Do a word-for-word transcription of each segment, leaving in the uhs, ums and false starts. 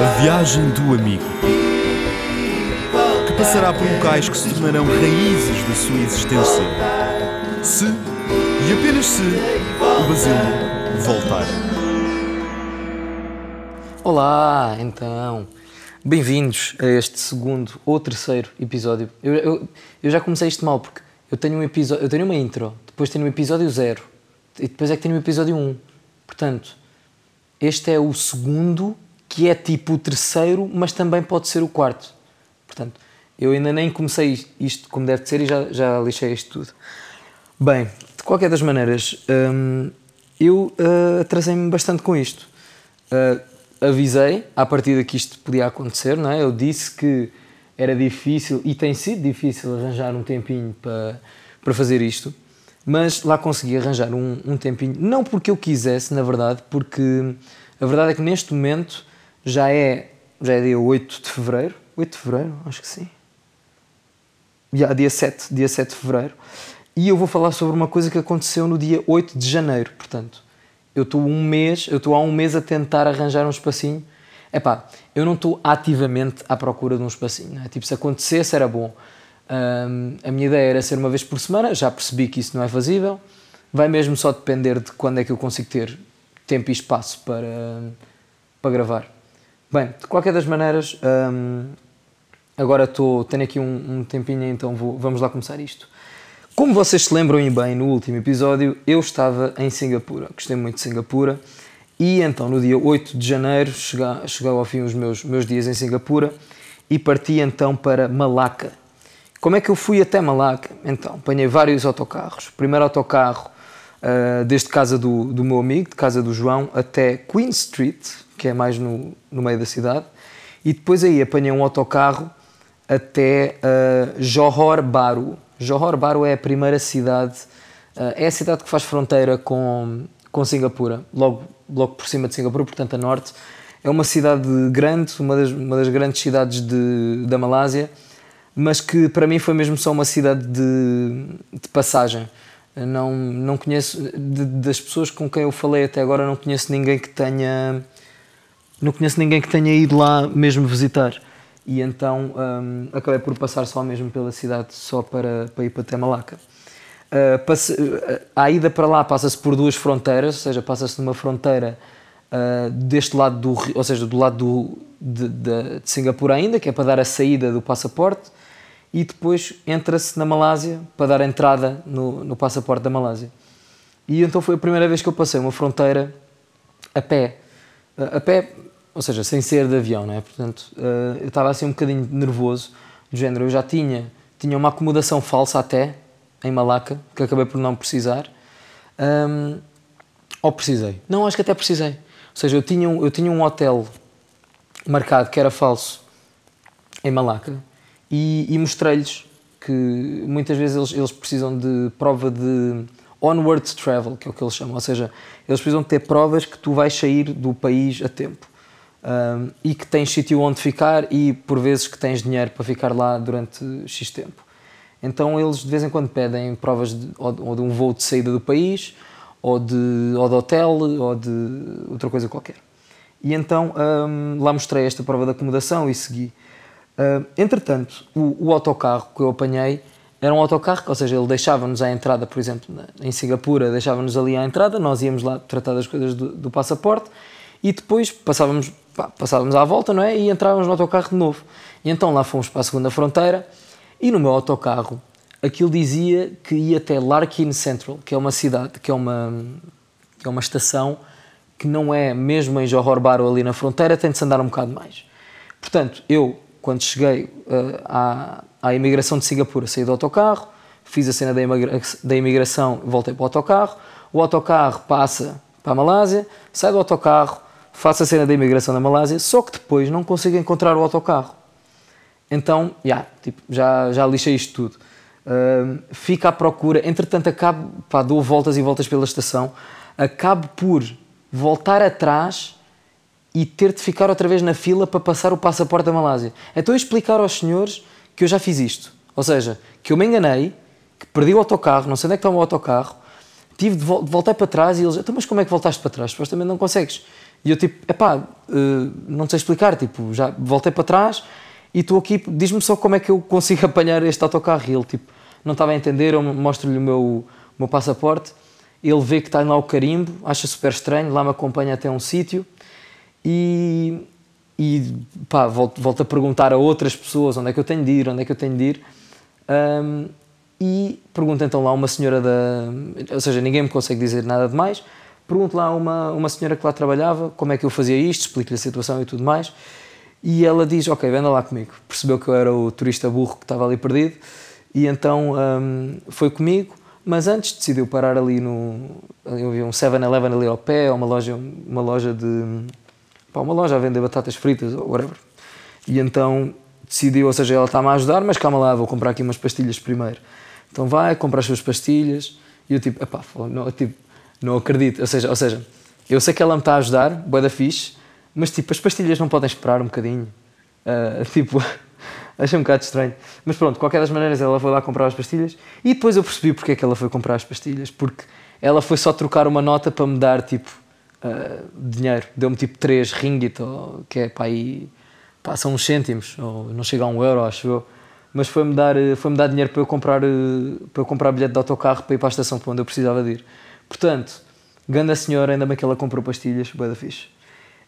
A viagem do amigo, que passará por locais que se tornarão raízes da sua existência, se e apenas se o Basílio voltar. Olá, então, bem-vindos a este segundo ou terceiro episódio. Eu, eu, eu já comecei isto mal porque eu tenho um episódio, eu tenho uma intro, depois tenho um episódio zero e depois é que tenho um episódio um. Portanto, este é o segundo, que é tipo o terceiro, mas também pode ser o quarto. Portanto, eu ainda nem comecei isto como deve de ser e já, já lixei isto tudo. Bem, de qualquer das maneiras, hum, eu uh, atrasei-me bastante com isto. Uh, avisei, à partida, que isto podia acontecer, não é? Eu disse que era difícil, e tem sido difícil, arranjar um tempinho para, para fazer isto, mas lá consegui arranjar um, um tempinho, não porque eu quisesse, na verdade, porque a verdade é que neste momento já é, já é dia oito de fevereiro, oito de fevereiro, acho que sim, já, dia sete, dia sete de fevereiro, e eu vou falar sobre uma coisa que aconteceu no dia oito de janeiro, portanto, eu estou um mês, eu estou há um mês a tentar arranjar um espacinho. Epá, eu não estou ativamente à procura de um espacinho, não é? Tipo, se acontecesse era bom. Um, a minha ideia era ser uma vez por semana, já percebi que isso não é fazível, vai mesmo só depender de quando é que eu consigo ter tempo e espaço para, para gravar. Bem, de qualquer das maneiras, hum, agora tô, tenho aqui um, um tempinho, então vou, vamos lá começar isto. Como vocês se lembram e bem, no último episódio, eu estava em Singapura, gostei muito de Singapura, e então no dia oito de janeiro chega, chegou ao fim os meus, meus dias em Singapura e parti então para Malaca. Como é que eu fui até Malaca? Então, apanhei vários autocarros. Primeiro autocarro, uh, desde casa do, do meu amigo, de casa do João, até Queen Street, que é mais no, no meio da cidade, e depois aí apanhei um autocarro até uh, Johor Bahru. Johor Bahru é a primeira cidade, uh, é a cidade que faz fronteira com, com Singapura, logo, logo por cima de Singapura, portanto a norte. É uma cidade grande, uma das, uma das grandes cidades de, da Malásia, mas que para mim foi mesmo só uma cidade de, de passagem. Não, não conheço, de, das pessoas com quem eu falei até agora, não conheço ninguém que tenha... Não conheço ninguém que tenha ido lá mesmo visitar. E então um, acabei por passar só mesmo pela cidade, só para, para ir para até Malaca. Uh, passe, uh, a ida para lá passa-se por duas fronteiras, ou seja, passa-se numa fronteira uh, deste lado do rio, ou seja, do lado do, de, de, de Singapura ainda, que é para dar a saída do passaporte, e depois entra-se na Malásia para dar a entrada no, no passaporte da Malásia. E então foi a primeira vez que eu passei uma fronteira a pé. Uh, a pé... Ou seja, sem ser de avião, não é? Portanto, eu estava assim um bocadinho nervoso, do género, eu já tinha, tinha uma acomodação falsa até, em Malaca, que acabei por não precisar, um, ou precisei? Não, acho que até precisei. Ou seja, eu tinha, eu tinha um hotel marcado que era falso, em Malaca, e, e mostrei-lhes que muitas vezes eles, eles precisam de prova de onward travel, que é o que eles chamam, ou seja, eles precisam de ter provas que tu vais sair do país a tempo. Um, e que tens sítio onde ficar e por vezes que tens dinheiro para ficar lá durante X tempo. Então eles de vez em quando pedem provas de, ou, de, ou de um voo de saída do país ou de, ou de hotel ou de outra coisa qualquer. E então um, lá mostrei esta prova de acomodação e segui. Um, entretanto, o, o autocarro que eu apanhei era um autocarro, ou seja, ele deixava-nos à entrada, por exemplo, em Singapura, deixava-nos ali à entrada, nós íamos lá tratar das coisas do, do passaporte e depois passávamos passávamos à volta, não é? E entrávamos no autocarro de novo. E então lá fomos para a segunda fronteira e no meu autocarro aquilo dizia que ia até Larkin Central, que é uma cidade, que é uma, que é uma estação que não é mesmo em Johor Bahru ali na fronteira, tem de se andar um bocado mais. Portanto, eu, quando cheguei uh, à, à imigração de Singapura, saí do autocarro, fiz a cena da, imigra- da imigração, voltei para o autocarro, o autocarro passa para a Malásia, saio do autocarro, faço a cena da imigração na Malásia, só que depois não consigo encontrar o autocarro. Então, yeah, tipo, já, já lixei isto tudo. Uh, fico à procura, entretanto acabo, pá, dou voltas e voltas pela estação, acabo por voltar atrás e ter de ficar outra vez na fila para passar o passaporte da Malásia. Então eu explicar aos senhores que eu já fiz isto. Ou seja, que eu me enganei, que perdi o autocarro, não sei onde é que está o meu autocarro, tive de vol- voltar para trás e eles... Então, mas como é que voltaste para trás? Supostamente não consegues. E eu tipo, epá, uh, não sei explicar, tipo, já voltei para trás e estou aqui, diz-me só como é que eu consigo apanhar este autocarro. E ele tipo, não estava a entender, eu mostro-lhe o meu, o meu passaporte, ele vê que está lá o carimbo, acha super estranho, lá me acompanha até um sítio e, e pá, volto, volto a perguntar a outras pessoas onde é que eu tenho de ir, onde é que eu tenho de ir. Um, e pergunto então lá a uma senhora da... Ou seja, ninguém me consegue dizer nada de mais. Pergunto lá a uma, uma senhora que lá trabalhava como é que eu fazia isto, explico-lhe a situação e tudo mais. E ela diz, ok, anda lá comigo. Percebeu que eu era o turista burro que estava ali perdido. E então um, foi comigo, mas antes decidiu parar ali no... Havia um seven eleven ali ao pé, ou uma loja, uma loja de... Pá, uma loja a vender batatas fritas, ou whatever. E então decidiu, ou seja, ela está-me a ajudar, mas calma lá, vou comprar aqui umas pastilhas primeiro. Então vai, compra as suas pastilhas. E eu tipo, epá, não, tipo, não acredito. Ou seja, ou seja, eu sei que ela me está a ajudar, bué da fixe, mas tipo, as pastilhas não podem esperar um bocadinho. Uh, tipo, achei um bocado estranho. Mas pronto, de qualquer das maneiras, ela foi lá comprar as pastilhas e depois eu percebi porque é que ela foi comprar as pastilhas. Porque ela foi só trocar uma nota para me dar tipo, uh, dinheiro. Deu-me tipo três ringgit, ou, que é para aí... Pá, são uns cêntimos, ou não chega a um euro, acho eu. Mas foi-me dar, foi-me dar dinheiro para eu comprar, para eu comprar bilhete de autocarro para ir para a estação para onde eu precisava de ir. Portanto, grande a senhora, ainda bem que ela comprou pastilhas, bué da fixe.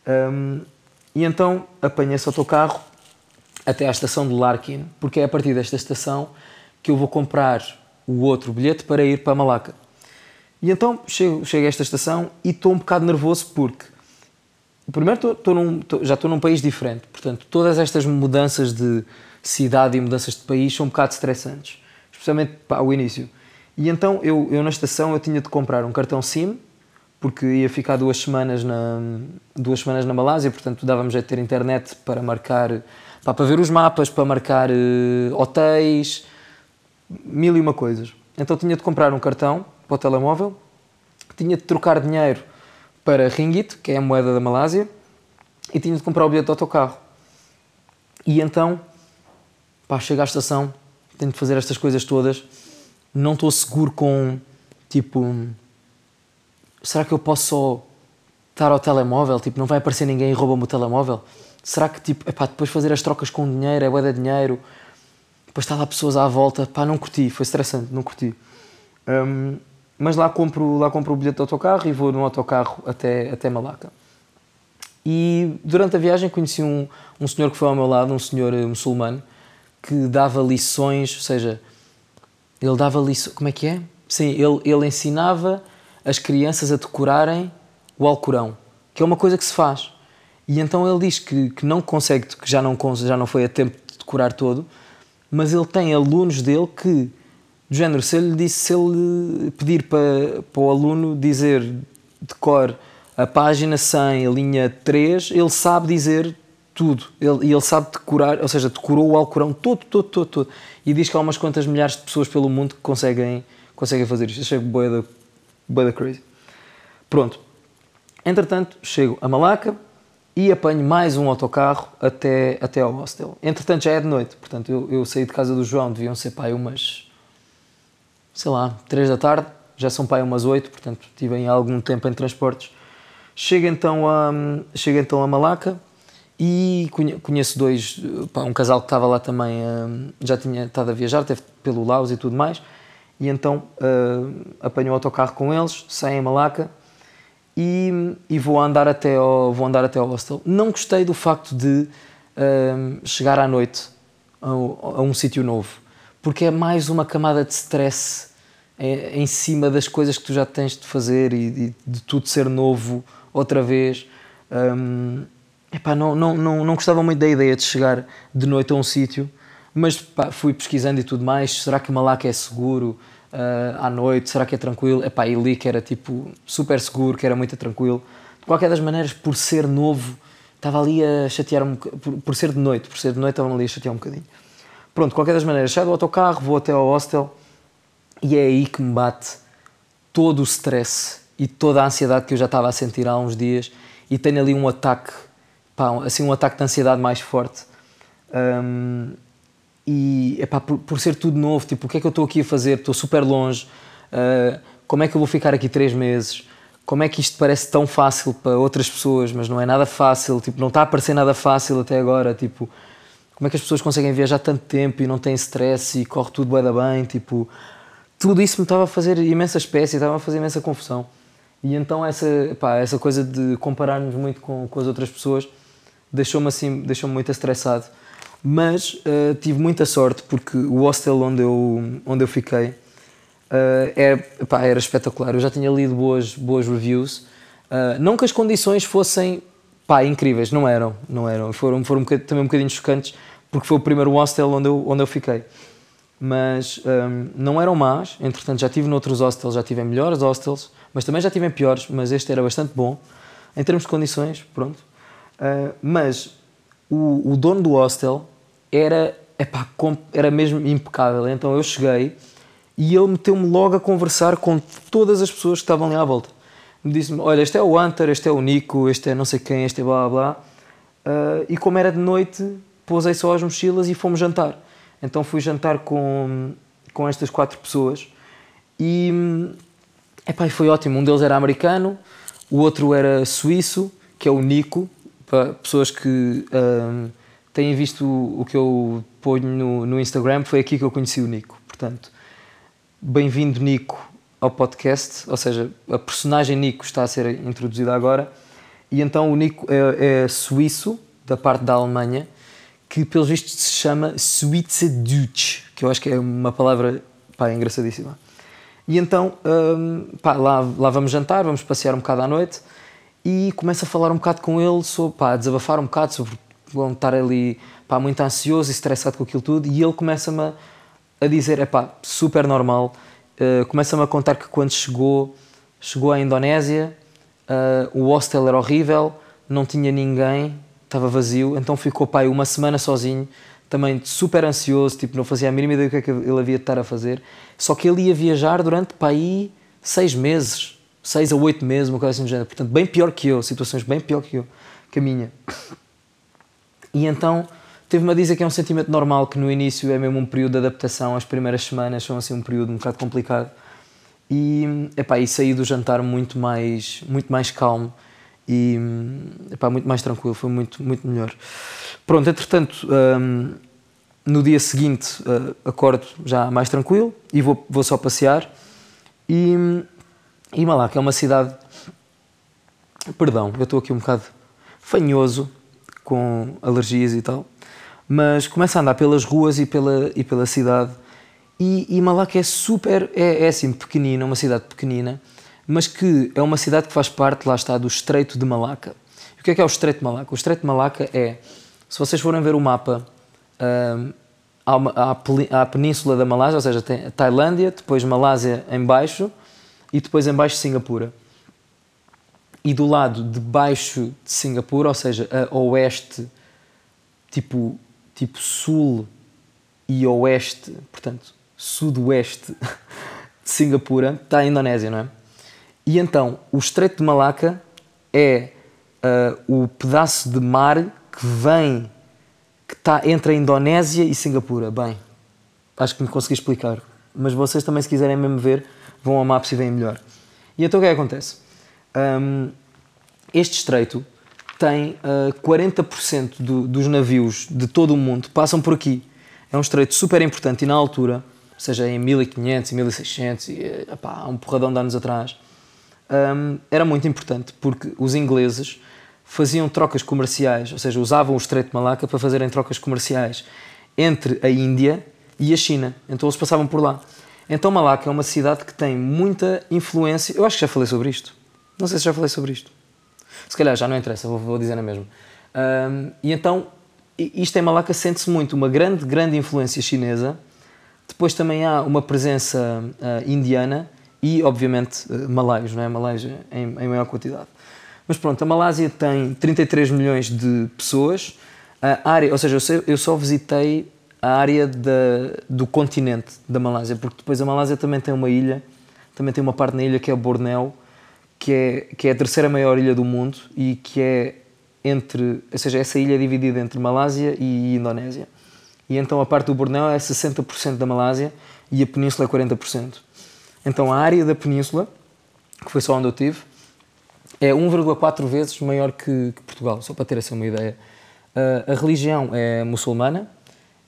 Um, e então apanhei esse autocarro até à estação de Larkin, porque é a partir desta estação que eu vou comprar o outro bilhete para ir para Malaca. E então chego, chego a esta estação e estou um bocado nervoso porque... Primeiro, tô, tô num, tô, já estou num país diferente, portanto, todas estas mudanças de cidade e mudanças de país são um bocado estressantes, especialmente pá, ao início. E então, eu, eu na estação, eu tinha de comprar um cartão SIM, porque ia ficar duas semanas na, duas semanas na Malásia, portanto, dava-me jeito de ter internet para marcar, pá, para ver os mapas, para marcar uh, hotéis, mil e uma coisas. Então, tinha de comprar um cartão para o telemóvel, tinha de trocar dinheiro para ringgit, que é a moeda da Malásia, e tinha de comprar o bilhete de autocarro. E então, pá, chego à estação, tenho de fazer estas coisas todas, não estou seguro com, tipo, será que eu posso só estar ao telemóvel? Tipo, não vai aparecer ninguém e rouba-me o telemóvel? Será que, tipo, epá, depois fazer as trocas com dinheiro, é bué de dinheiro, depois está lá pessoas à volta, pá, não curti, foi estressante, não curti. Um, Mas lá compro, lá compro o bilhete de autocarro e vou no autocarro até, até Malaca. E durante a viagem conheci um, um senhor que foi ao meu lado, um senhor muçulmano, que dava lições, ou seja, ele dava lições... Como é que é? Sim, ele, ele ensinava as crianças a decorarem o Alcorão, que é uma coisa que se faz. E então ele diz que, que não consegue, que já não, já não foi a tempo de decorar todo, mas ele tem alunos dele que... Do género, se ele, disse, se ele pedir para, para o aluno dizer de cor a página cem, a linha três, ele sabe dizer tudo. E ele, ele sabe decorar, ou seja, decorou o Alcorão todo, todo, todo, todo. E diz que há umas quantas milhares de pessoas pelo mundo que conseguem, conseguem fazer isto. Achei bué da crazy. Pronto. Entretanto, chego a Malaca e apanho mais um autocarro até, até ao hostel. Entretanto, já é de noite. Portanto, eu, eu saí de casa do João, deviam ser pá, umas... sei lá, três da tarde, já são pai umas oito, portanto estive em algum tempo em transportes. Chego então a, chego então a Malaca e conheço dois, pá, um casal que estava lá também, já tinha estado a viajar, teve pelo Laos e tudo mais, e então uh, apanho o autocarro com eles, saio em Malaca e, e vou, andar até ao, vou andar até ao hostel. Não gostei do facto de uh, chegar à noite a, a um sítio novo, porque é mais uma camada de stress em cima das coisas que tu já tens de fazer e de tudo ser novo outra vez. Um, epá, não, não, não, não gostava muito da ideia de chegar de noite a um sítio, mas pá, fui pesquisando e tudo mais. Será que Malaca é seguro uh, à noite? Será que é tranquilo? Epá, e li que era tipo, super seguro, que era muito tranquilo. De qualquer das maneiras, por ser novo, estava ali a chatear um bocadinho. Por, por ser de noite, por ser de noite, estava ali a chatear um bocadinho. Pronto, de qualquer das maneiras, saio do autocarro, vou até ao hostel e é aí que me bate todo o stress e toda a ansiedade que eu já estava a sentir há uns dias e tenho ali um ataque, pá, assim um ataque de ansiedade mais forte. Um, e, epá, por, por ser tudo novo, tipo, o que é que eu estou aqui a fazer? Estou super longe, uh, como é que eu vou ficar aqui três meses? como é que isto parece tão fácil para outras pessoas, mas não é nada fácil, tipo, não está a parecer nada fácil até agora, tipo, como é que as pessoas conseguem viajar tanto tempo e não têm stress e corre tudo bué da bem, tipo, tudo isso me estava a fazer imensa espécie, estava a fazer imensa confusão. E então essa, pá, essa coisa de compararmos muito com, com as outras pessoas deixou-me assim, deixou-me muito estressado. Mas uh, tive muita sorte porque o hostel onde eu, onde eu fiquei uh, era, pá, era espetacular. Eu já tinha lido boas, boas reviews. Uh, não que as condições fossem, pá, incríveis, não eram, não eram. Foram, foram um também um bocadinho chocantes porque foi o primeiro hostel onde eu, onde eu fiquei. Mas um, não eram más, entretanto já estive noutros hostels, já tive em melhores hostels, mas também já estive em piores, mas este era bastante bom. Em termos de condições, pronto. Uh, mas o, o dono do hostel era, epá, era mesmo impecável. Então eu cheguei e ele meteu-me logo a conversar com todas as pessoas que estavam ali à volta. Me disse-me, olha, este é o Hunter, este é o Nico, este é não sei quem, este é blá blá blá. Uh, e como era de noite, pousei só as mochilas e fomos jantar. Então fui jantar com, com estas quatro pessoas e, epá, foi ótimo. Um deles era americano, o outro era suíço, que é o Nico, para pessoas que um, têm visto o que eu ponho no, no Instagram, foi aqui que eu conheci o Nico. Portanto, bem-vindo, Nico, ao podcast, ou seja, a personagem Nico está a ser introduzida agora. E então o Nico é, é suíço, da parte da Alemanha, que pelos vistos se chama Schweizerdeutsch, que eu acho que é uma palavra, pá, engraçadíssima. E então, hum, pá, lá, lá vamos jantar, vamos passear um bocado à noite e começo a falar um bocado com ele, sobre, pá, a desabafar um bocado sobre bom, estar ali, pá, muito ansioso e estressado com aquilo tudo, e ele começa-me a, a dizer, é pá, super normal, uh, começa-me a contar que quando chegou, chegou à Indonésia, uh, o hostel era horrível, não tinha ninguém, estava vazio, então ficou, pá, uma semana sozinho, também super ansioso, tipo, não fazia a mínima ideia do que é que ele havia de estar a fazer, só que ele ia viajar durante, pá, aí seis meses, seis a oito meses, uma coisa assim do género, portanto, bem pior que eu, situações bem pior que eu, que a minha. E então, teve-me a dizer que é um sentimento normal, que no início é mesmo um período de adaptação, as primeiras semanas são assim um período um bocado complicado, e, epá, e saí do jantar muito mais, muito mais calmo, e, epá, muito mais tranquilo, foi muito, muito melhor. Pronto, entretanto, hum, no dia seguinte uh, acordo já mais tranquilo e vou, vou só passear e, e Malaca é uma cidade, perdão, eu estou aqui um bocado fanhoso com alergias e tal, mas começo a andar pelas ruas e pela, e pela cidade e, e Malaca é super, é, é assim pequenina, uma cidade pequenina, mas que é uma cidade que faz parte, lá está, do Estreito de Malaca. E o que é que é o Estreito de Malaca? O Estreito de Malaca é, se vocês forem ver o mapa, hum, há, uma, há a península da Malásia, ou seja, tem a Tailândia, depois Malásia em baixo, e depois em baixo Singapura. E do lado de baixo de Singapura, ou seja, a oeste, tipo, tipo sul e oeste, portanto, sudoeste de Singapura, está a Indonésia, não é? E então, o Estreito de Malaca é uh, o pedaço de mar que vem, que está entre a Indonésia e Singapura. Bem, acho que me consegui explicar. Mas vocês também, se quiserem mesmo ver, vão ao mapa e veem melhor. E então o que é que acontece? Um, este estreito tem uh, quarenta por cento do, dos navios de todo o mundo passam por aqui. É um estreito super importante e na altura, ou seja, em mil e quinhentos, mil e seiscentos, e, epá, um porradão de anos atrás, Um, era muito importante porque os ingleses faziam trocas comerciais, ou seja, usavam o Estreito de Malaca para fazerem trocas comerciais entre a Índia e a China, então eles passavam por lá. Então Malaca é uma cidade que tem muita influência, eu acho que já falei sobre isto, não sei se já falei sobre isto, se calhar já não interessa, vou, vou dizer na mesma. Um, e então, isto em Malaca sente-se muito, uma grande, grande influência chinesa, depois também há uma presença uh, indiana, e, obviamente, malaios, não é? Malaios em, em maior quantidade. Mas pronto, a Malásia tem trinta e três milhões de pessoas. A área, ou seja, eu, sei, eu só visitei a área da, do continente da Malásia, porque depois a Malásia também tem uma ilha, também tem uma parte na ilha que é Bornéu, que é, que é a terceira maior ilha do mundo e que é entre... Ou seja, essa ilha é dividida entre Malásia e Indonésia. E então a parte do Bornéu é sessenta por cento da Malásia e a península é quarenta por cento. Então a área da península, que foi só onde eu estive, é um vírgula quatro vezes maior que, que Portugal, só para ter assim uma ideia. Uh, a religião é muçulmana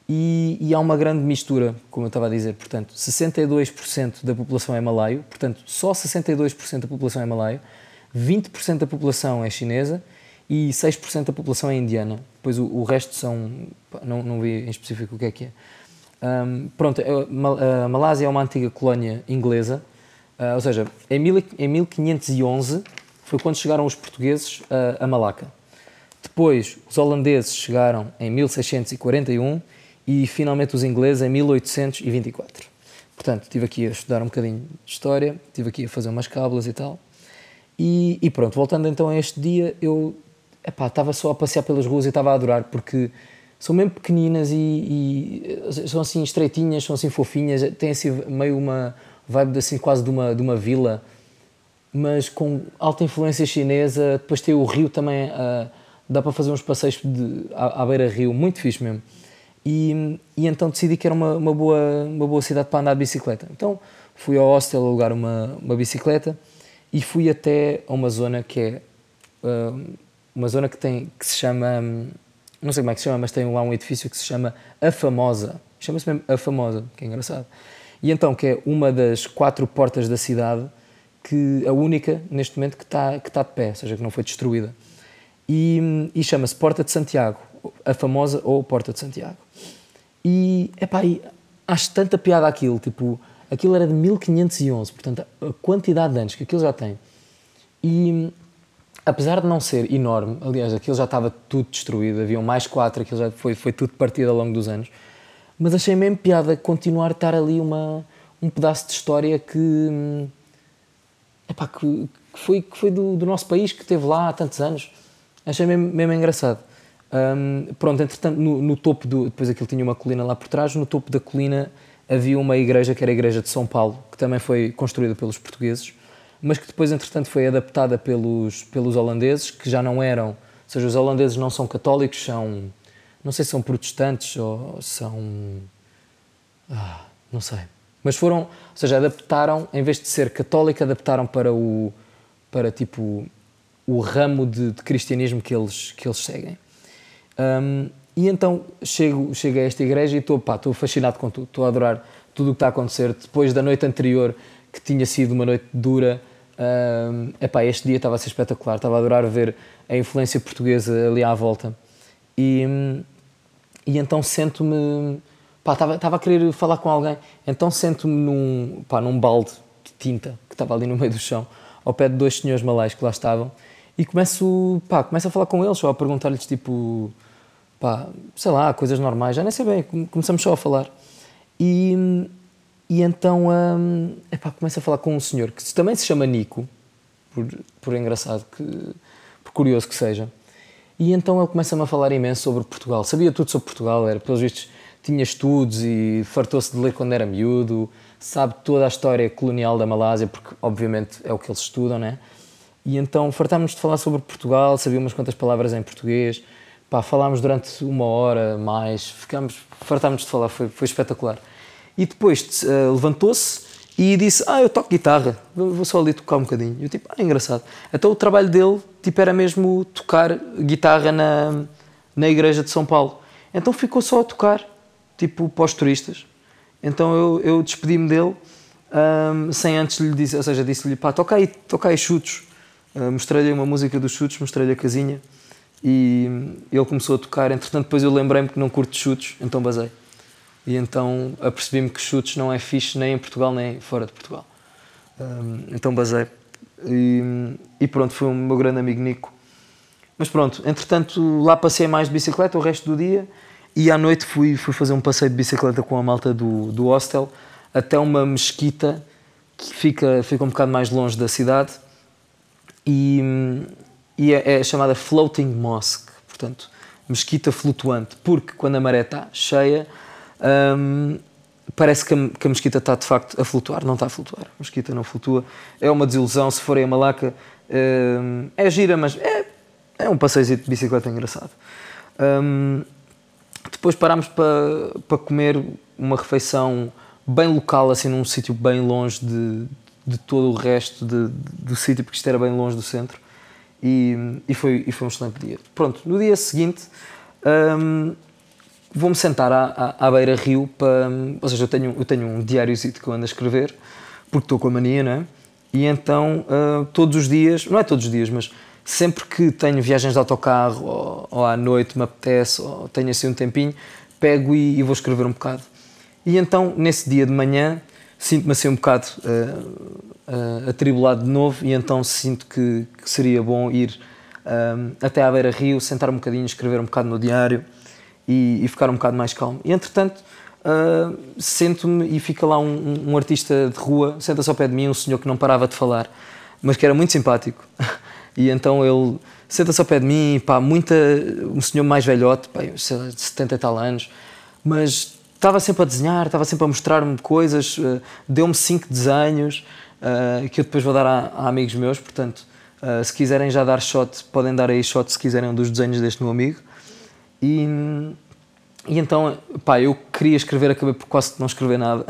e, e há uma grande mistura, como eu estava a dizer. Portanto, sessenta e dois por cento da população é malaio, portanto, só sessenta e dois por cento da população é malaio, vinte por cento da população é chinesa e seis por cento da população é indiana. Depois o, o resto são... Não, não vi em específico o que é que é. Um, pronto, a Malásia é uma antiga colónia inglesa, uh, ou seja, em, mil, em mil quinhentos e onze foi quando chegaram os portugueses uh, a Malaca. Depois, os holandeses chegaram em mil seiscentos e quarenta e um e, finalmente, os ingleses em mil oitocentos e vinte e quatro. Portanto, estive aqui a estudar um bocadinho de história, estive aqui a fazer umas cábulas e tal. E, e pronto, voltando então a este dia, eu epá, estava só a passear pelas ruas e estava a adorar, porque são mesmo pequeninas e, e são assim estreitinhas, são assim fofinhas, tem assim meio uma vibe assim quase de uma, de uma vila, mas com alta influência chinesa. Depois tem o rio também... Uh, dá para fazer uns passeios de, à, à beira-rio, muito fixe mesmo. E, e então decidi que era uma, uma, boa, uma boa cidade para andar de bicicleta. Então fui ao hostel alugar uma, uma bicicleta e fui até a uma zona que é... Uh, uma zona que, tem, que se chama... Não sei como é que se chama, mas tem lá um edifício que se chama A Famosa. Chama-se mesmo A Famosa, que é engraçado. E então, que é uma das quatro portas da cidade, que a única, neste momento, que está, que está de pé, ou seja, que não foi destruída. E, e chama-se Porta de Santiago, a famosa ou Porta de Santiago. E, epá, e acho tanta piada aquilo, tipo, aquilo era de mil quinhentos e onze, portanto, a quantidade de anos que aquilo já tem. E, apesar de não ser enorme, aliás, aquilo já estava tudo destruído, haviam mais quatro, aquilo já foi, foi tudo partido ao longo dos anos, mas achei mesmo piada continuar a estar ali uma, um pedaço de história que, epá, que, que foi, que foi do, do nosso país, que esteve lá há tantos anos. Achei mesmo, mesmo engraçado. Um, pronto, entretanto, no, no topo do... Depois aquilo tinha uma colina lá por trás. No topo da colina havia uma igreja que era a Igreja de São Paulo, que também foi construída pelos portugueses, mas que depois, entretanto, foi adaptada pelos, pelos holandeses, que já não eram... Ou seja, os holandeses não são católicos, são... Não sei se são protestantes ou são... Ah, não sei. Mas foram... Ou seja, adaptaram, em vez de ser católica, adaptaram para o... Para, tipo... o ramo de, de cristianismo que eles, que eles seguem. Um, e então chego, chego a esta igreja e estou, pá, estou fascinado com tudo, estou a adorar tudo o que está a acontecer. Depois da noite anterior, que tinha sido uma noite dura, um, epá, este dia estava a ser espetacular, estava a adorar ver a influência portuguesa ali à volta. E, e então sento-me, pá, estava, estava a querer falar com alguém, então sento-me num, pá, num balde de tinta que estava ali no meio do chão, ao pé de dois senhores malais que lá estavam. E começo, pá, começo a falar com eles, só a perguntar-lhes, tipo, pá, sei lá, coisas normais, já nem sei bem, começamos só a falar. E, e então, hum, epá, começo a falar com um senhor que também se chama Nico, por, por engraçado, que, por curioso que seja. E então ele começa-me a falar imenso sobre Portugal. Sabia tudo sobre Portugal, era, pelos vistos, tinha estudos e fartou-se de ler quando era miúdo, sabe toda a história colonial da Malásia, porque obviamente é o que eles estudam, né? E então fartámos de falar sobre Portugal, sabia umas quantas palavras em português, pá, falámos durante uma hora mais, ficámos, fartámos de falar, foi, foi espetacular. E depois uh, levantou-se e disse, ah, eu toco guitarra, vou só ali tocar um bocadinho. Eu tipo, ah, é engraçado. Então o trabalho dele tipo, era mesmo tocar guitarra na, na igreja de São Paulo. Então ficou só a tocar, tipo, para os turistas. Então eu, eu despedi-me dele, um, sem antes lhe dizer, ou seja, disse-lhe, pá, toca aí, toca aí Chutos. Uh, mostrei-lhe uma música dos Chutos, mostrei-lhe a casinha e um, ele começou a tocar. Entretanto, depois eu lembrei-me que não curto Chutos, então basei. E então apercebi-me que Chutos não é fixe nem em Portugal nem fora de Portugal. Um, então basei. E, e pronto, foi o meu grande amigo Nico. Mas pronto, entretanto, lá passei mais de bicicleta o resto do dia e à noite fui, fui fazer um passeio de bicicleta com a malta do, do hostel até uma mesquita que fica, fica um bocado mais longe da cidade. E, e é, é chamada Floating Mosque, portanto, mesquita flutuante, porque quando a maré está cheia, hum, parece que a, que a mesquita está de facto a flutuar. Não está a flutuar, a mesquita não flutua. É uma desilusão. Se forem a Malaca, hum, é gira, mas é, é um passeio de bicicleta engraçado. Hum, depois parámos para, para comer uma refeição bem local, assim, num sítio bem longe de de todo o resto de, de, do sítio, porque isto era bem longe do centro. e, e, foi, e foi um excelente dia. Pronto, no dia seguinte um, vou-me sentar à, à, à beira-rio para... Ou seja, eu tenho, eu tenho um diáriozito que eu ando a escrever, porque estou com a mania, não é? E então uh, todos os dias, não é todos os dias, mas sempre que tenho viagens de autocarro ou, ou à noite me apetece ou tenho assim um tempinho, pego e, e vou escrever um bocado. E então nesse dia de manhã sinto-me assim um bocado uh, uh, atribulado de novo e então sinto que, que seria bom ir uh, até à beira-rio, sentar um bocadinho, escrever um bocado no diário e, e ficar um bocado mais calmo. E entretanto Uh, sento-me e fica lá um, um, um artista de rua, senta-se ao pé de mim, um senhor que não parava de falar, mas que era muito simpático. E então ele senta-se ao pé de mim, pá, muita, um senhor mais velhote, pá, de setenta e tal anos, mas estava sempre a desenhar, estava sempre a mostrar-me coisas, uh, deu-me cinco desenhos uh, que eu depois vou dar a, a amigos meus, portanto, uh, se quiserem já dar shot, podem dar aí shot se quiserem um dos desenhos deste meu amigo. E... E então, pá, eu queria escrever, acabei por quase não escrever nada.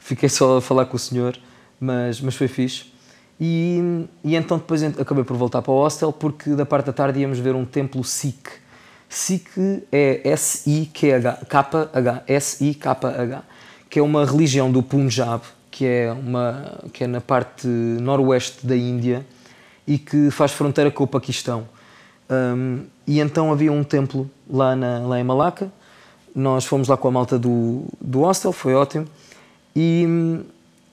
Fiquei só a falar com o senhor, mas, mas foi fixe. E, e então depois acabei por voltar para o hostel, porque da parte da tarde íamos ver um templo Sikh. Sikh é S I K H, que é uma religião do Punjab, que é, uma, que é na parte noroeste da Índia e que faz fronteira com o Paquistão. Um, e então havia um templo lá, na, lá em Malaca. Nós fomos lá com a malta do, do hostel, foi ótimo. E,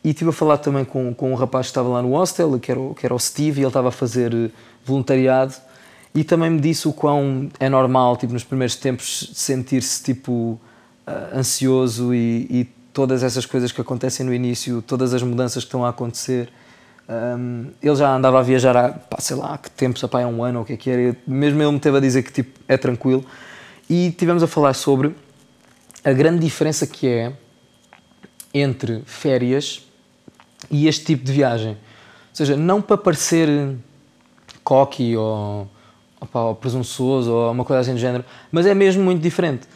e estive a falar também com, com um rapaz que estava lá no hostel, que era, o, que era o Steve, e ele estava a fazer voluntariado. E também me disse o quão é normal, tipo, nos primeiros tempos, sentir-se tipo, ansioso e, e todas essas coisas que acontecem no início, todas as mudanças que estão a acontecer. Um, ele já andava a viajar há, pá, sei lá, há que tempo, há um ano ou o que é que era. Eu, mesmo ele me teve a dizer que tipo, é tranquilo. E estivemos a falar sobre a grande diferença que é entre férias e este tipo de viagem. Ou seja, não para parecer cocky ou, opa, ou presunçoso ou uma coisa assim do género, mas é mesmo muito diferente.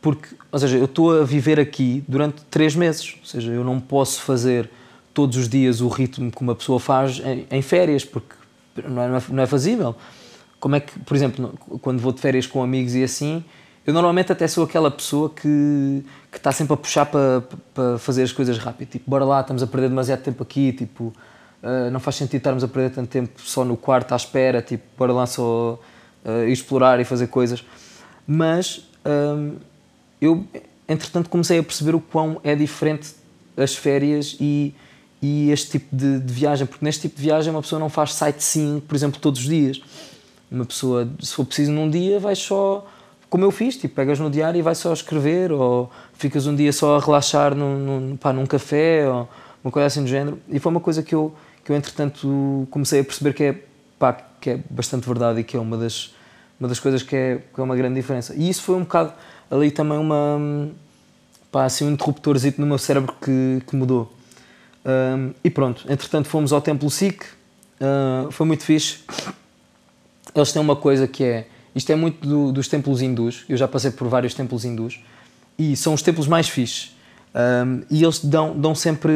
Porque, ou seja, eu estou a viver aqui durante três meses, ou seja, eu não posso fazer todos os dias o ritmo que uma pessoa faz em, em férias, porque não é, não é fazível. Como é que, por exemplo, quando vou de férias com amigos e assim, eu normalmente até sou aquela pessoa que que está sempre a puxar para pa fazer as coisas rápido. Tipo, bora lá, estamos a perder demasiado tempo aqui, tipo, uh, não faz sentido estarmos a perder tanto tempo só no quarto à espera, tipo, bora lá só uh, explorar e fazer coisas. Mas um, eu, entretanto, comecei a perceber o quão é diferente as férias e, e este tipo de, de viagem, porque neste tipo de viagem uma pessoa não faz sightseeing, por exemplo, todos os dias. Uma pessoa, se for preciso num dia, vai só, como eu fiz, tipo, pegas no diário e vai só escrever, ou ficas um dia só a relaxar num, num, pá, num café, ou uma coisa assim do género. E foi uma coisa que eu, que eu entretanto, comecei a perceber que é, pá, que é bastante verdade e que é uma das, uma das coisas que é, que é uma grande diferença. E isso foi um bocado ali também uma, pá, assim, um interruptorzinho no meu cérebro que, que mudou. Um, e pronto, entretanto fomos ao templo Sikh, uh, foi muito fixe. Eles têm uma coisa que é... Isto é muito do, dos templos hindus. Eu já passei por vários templos hindus. E são os templos mais fixes. Um, e eles dão, dão sempre...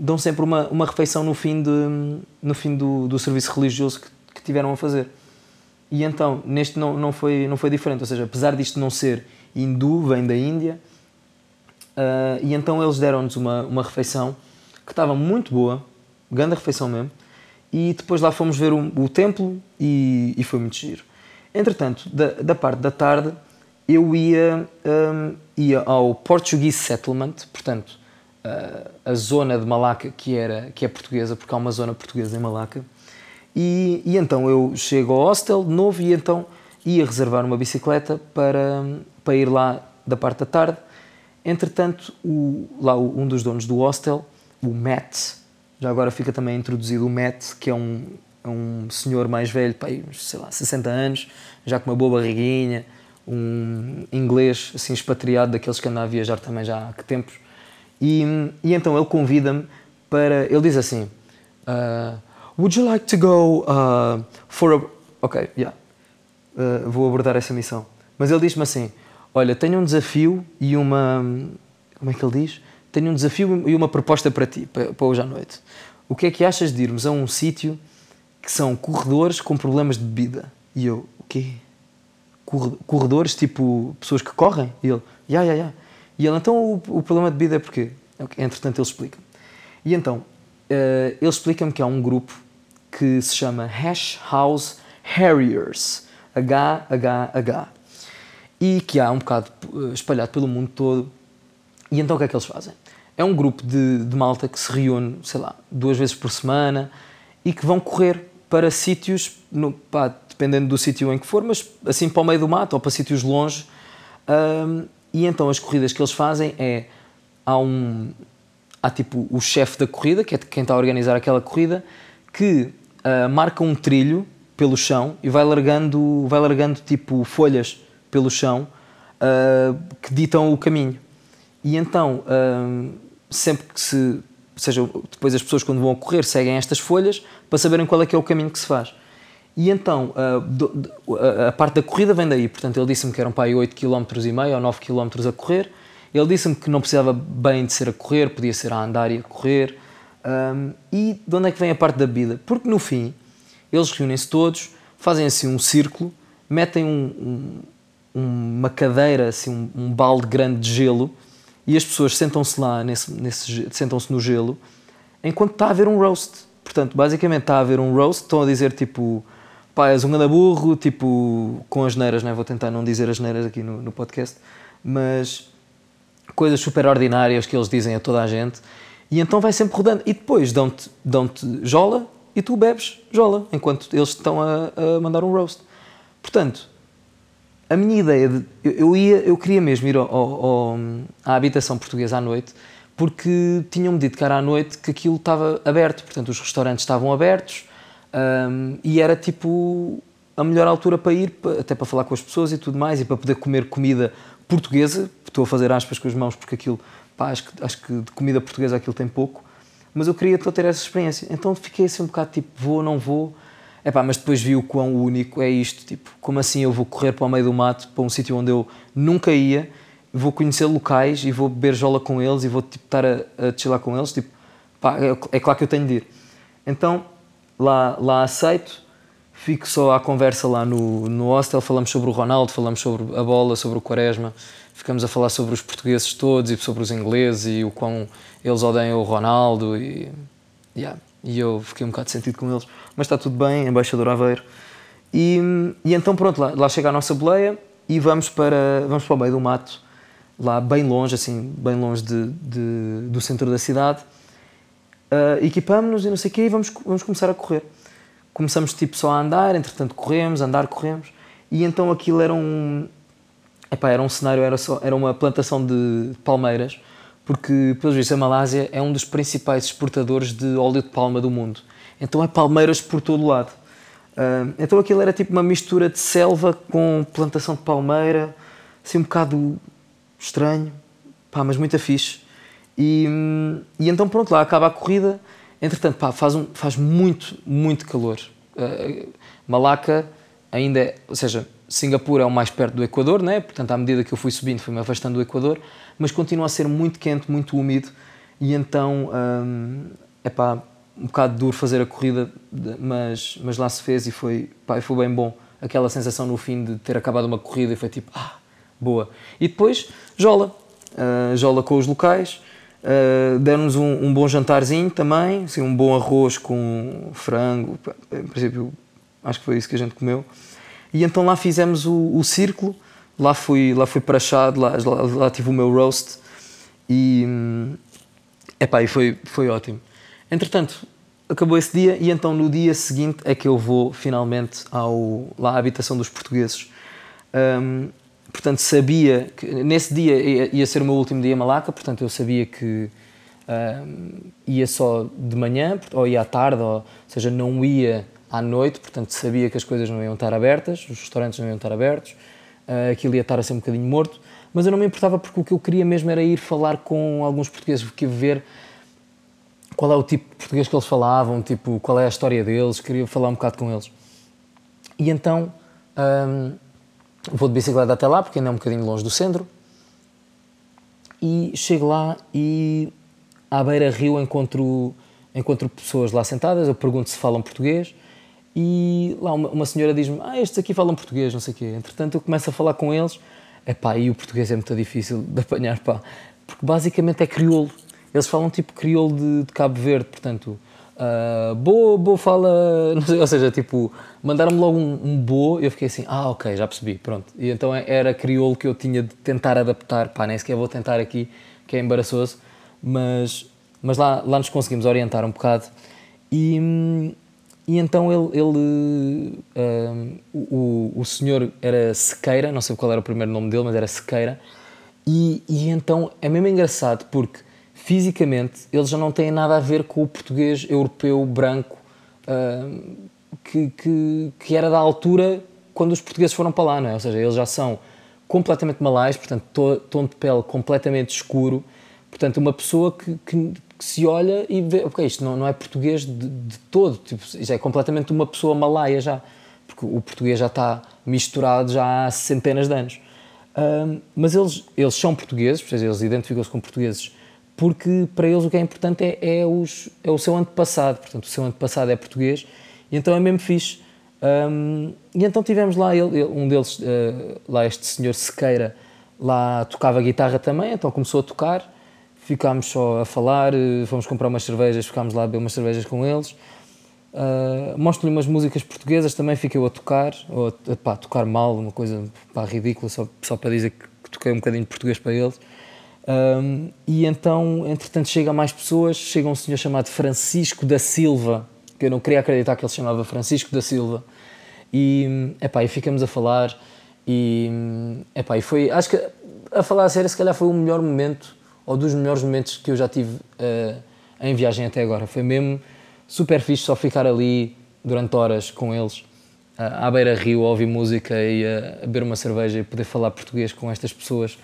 Dão sempre uma, uma refeição no fim, de, no fim do, do serviço religioso que, que tiveram a fazer. E então, neste não, não, foi, não foi diferente. Ou seja, apesar disto não ser hindu, vem da Índia. Uh, e então eles deram-nos uma, uma refeição que estava muito boa. Grande refeição mesmo. E depois lá fomos ver o, o templo e, e foi muito giro. Entretanto, da, da parte da tarde, eu ia, um, ia ao Portuguese Settlement, portanto, uh, a zona de Malaca que, era, que é portuguesa, porque há uma zona portuguesa em Malaca. E, e então eu chego ao hostel de novo e então ia reservar uma bicicleta para, para ir lá da parte da tarde. Entretanto, o, lá um dos donos do hostel, o Matt, já agora fica também introduzido o Matt, que é um, um senhor mais velho, pá, sei lá, sessenta anos, já com uma boa barriguinha, um inglês assim expatriado, daqueles que andam a viajar também já há que tempos. E, e então ele convida-me para... Ele diz assim... Uh, Would you like to go uh, for a... Ok, yeah. Uh, vou abordar essa missão. Mas ele diz-me assim... Olha, tenho um desafio e uma... Como é que ele diz? Tenho um desafio e uma proposta para ti, para hoje à noite. O que é que achas de irmos a um sítio que são corredores com problemas de bebida. E eu, o quê? Corredores, tipo, pessoas que correm? E ele, ya, ya, ya. E ele, então o, o problema de bebida é porquê? Entretanto, ele explica. E então, uh, ele explica-me que há um grupo que se chama Hash House Harriers. H H H. E que há um bocado espalhado pelo mundo todo. E então o que é que eles fazem? É um grupo de, de malta que se reúne, sei lá, duas vezes por semana e que vão correr para sítios, no, pá, dependendo do sítio em que for, mas assim para o meio do mato ou para sítios longe. Um, e então as corridas que eles fazem é... Há, um, há tipo o chefe da corrida, que é quem está a organizar aquela corrida, que uh, marca um trilho pelo chão e vai largando, vai largando tipo folhas pelo chão uh, que ditam o caminho. E então, hum, sempre que se... Ou seja, depois as pessoas quando vão correr seguem estas folhas para saberem qual é que é o caminho que se faz. E então, a, a, a parte da corrida vem daí. Portanto, ele disse-me que eram para aí oito vírgula cinco quilómetros ou nove quilómetros a correr. Ele disse-me que não precisava bem de ser a correr, podia ser a andar e a correr. Hum, e de onde é que vem a parte da bebida? Porque no fim, eles reúnem-se todos, fazem assim um círculo, metem um, um, uma cadeira, assim, um, um balde grande de gelo, e as pessoas sentam-se lá, nesse, nesse, sentam-se no gelo, enquanto está a haver um roast. Portanto, basicamente está a haver um roast, estão a dizer tipo, pá, és um ganda burro, tipo, com as neiras, né? Vou tentar não dizer as neiras aqui no, no podcast, mas coisas super ordinárias que eles dizem a toda a gente, e então vai sempre rodando. E depois dão-te, dão-te jola e tu bebes jola, enquanto eles estão a, a mandar um roast. Portanto, a minha ideia de... Eu, ia, eu queria mesmo ir ao, ao, ao, à Habitação Portuguesa à noite, porque tinham-me dito que era à noite que aquilo estava aberto, portanto os restaurantes estavam abertos, um, e era tipo a melhor altura para ir, até para falar com as pessoas e tudo mais, e para poder comer comida portuguesa. Estou a fazer aspas com as mãos porque aquilo, pá, acho que, acho que de comida portuguesa aquilo tem pouco, mas eu queria ter essa experiência. Então fiquei assim um bocado tipo, vou, não vou... Epá, mas depois vi o quão único é isto, tipo, como assim eu vou correr para o meio do mato, para um sítio onde eu nunca ia, vou conhecer locais e vou beber jola com eles e vou tipo, estar a, a chilar com eles, tipo, pá, é, é claro que eu tenho de ir. Então, lá, lá aceito, fico só à conversa lá no, no hostel, falamos sobre o Ronaldo, falamos sobre a bola, sobre o Quaresma, ficamos a falar sobre os portugueses todos e sobre os ingleses e o quão eles odeiam o Ronaldo e... Yeah. E eu fiquei um bocado sentido com eles, mas está tudo bem, embaixador Aveiro. E, e então pronto, lá, lá chega a nossa boleia e vamos para, vamos para o meio do mato, lá bem longe, assim, bem longe de, de, do centro da cidade. Uh, equipamos-nos e não sei o quê e vamos, vamos começar a correr. Começamos tipo só a andar, entretanto corremos, andar, corremos. E então aquilo era um, epá, era um cenário, era, só, era uma plantação de palmeiras, porque, pelo visto, a Malásia é um dos principais exportadores de óleo de palma do mundo. Então é palmeiras por todo o lado. Então aquilo era tipo uma mistura de selva com plantação de palmeira, assim um bocado estranho, pá, mas muito fixe. E, e então pronto, lá acaba a corrida. Entretanto, pá, faz, um, faz muito, muito calor. Malaca ainda é, ou seja, Singapura é o mais perto do Equador, né? Portanto, à medida que eu fui subindo, fui-me afastando do Equador, mas continua a ser muito quente, muito úmido, e então hum, epá, um bocado duro fazer a corrida, mas, mas lá se fez e foi, pá, foi bem bom. Aquela sensação no fim de ter acabado uma corrida e foi tipo, ah, boa. E depois, jola. Uh, jola com os locais. Uh, deram-nos um, um bom jantarzinho também, assim, um bom arroz com frango, em princípio acho que foi isso que a gente comeu. E então lá fizemos o, o círculo, lá fui, lá fui prachado, lá, lá, lá tive o meu roast e, epá, e foi, foi ótimo. Entretanto, acabou esse dia e então no dia seguinte é que eu vou finalmente ao, lá à Habitação dos Portugueses. Um, portanto, sabia que nesse dia ia, ia ser o meu último dia em Malaca, portanto eu sabia que um, ia só de manhã ou ia à tarde, ou, ou seja, não ia... à noite, portanto sabia que as coisas não iam estar abertas, os restaurantes não iam estar abertos, aquilo ia estar a ser um bocadinho morto, mas eu não me importava porque o que eu queria mesmo era ir falar com alguns portugueses, queria ver qual é o tipo de português que eles falavam, tipo, qual é a história deles, queria falar um bocado com eles. E então hum, vou de bicicleta até lá, porque ainda é um bocadinho longe do centro, e chego lá e à beira-rio encontro, encontro pessoas lá sentadas, eu pergunto se falam português. e lá uma, uma senhora diz-me, ah, estes aqui falam português, não sei o quê. Entretanto, eu começo a falar com eles, epá, e o português é muito difícil de apanhar, pá, porque basicamente é crioulo. Eles falam tipo crioulo de, de Cabo Verde, portanto, uh, bo, bo fala, não sei, ou seja, tipo, mandaram-me logo um, um bo, eu fiquei assim, ah, ok, já percebi, pronto. E então era crioulo que eu tinha de tentar adaptar, pá, nem sequer vou tentar aqui, que é embaraçoso, mas, mas lá, lá nos conseguimos orientar um bocado. E, e então ele, ele um, o, o senhor era Sequeira, não sei qual era o primeiro nome dele, mas era Sequeira, e, e então é mesmo engraçado porque fisicamente eles já não têm nada a ver com o português europeu branco um, que, que, que era da altura quando os portugueses foram para lá, não é? Ou seja, eles já são completamente malais, portanto, to, tom de pele completamente escuro, portanto, uma pessoa que, que que se olha e vê, ok, isto não, não é português de, de todo, tipo, isto é completamente uma pessoa malaia já, porque o português já está misturado já há centenas de anos. Um, mas eles, eles são portugueses, ou seja, eles identificam-se como portugueses, porque para eles o que é importante é, é, os, é o seu antepassado, portanto, o seu antepassado é português, e então é mesmo fixe. Um, e então tivemos lá, ele, ele, um deles, uh, lá este senhor Sequeira, lá tocava guitarra também, então começou a tocar. Ficámos só a falar, fomos comprar umas cervejas, ficámos lá a beber umas cervejas com eles. Uh, mostro-lhe umas músicas portuguesas, também fiquei eu a tocar, ou a pá, tocar mal, uma coisa pá, ridícula, só, só para dizer que, que toquei um bocadinho de português para eles. Um, e então, entretanto, chega mais pessoas, chega um senhor chamado Francisco da Silva, que eu não queria acreditar que ele se chamava Francisco da Silva, e, epá, e ficamos a falar, e, epá, e foi, acho que a falar a sério, se calhar foi o melhor momento, ou dos melhores momentos que eu já tive uh, em viagem até agora. Foi mesmo super fixe só ficar ali durante horas com eles, uh, à beira-rio, a ouvir música e a, a beber uma cerveja e poder falar português com estas pessoas.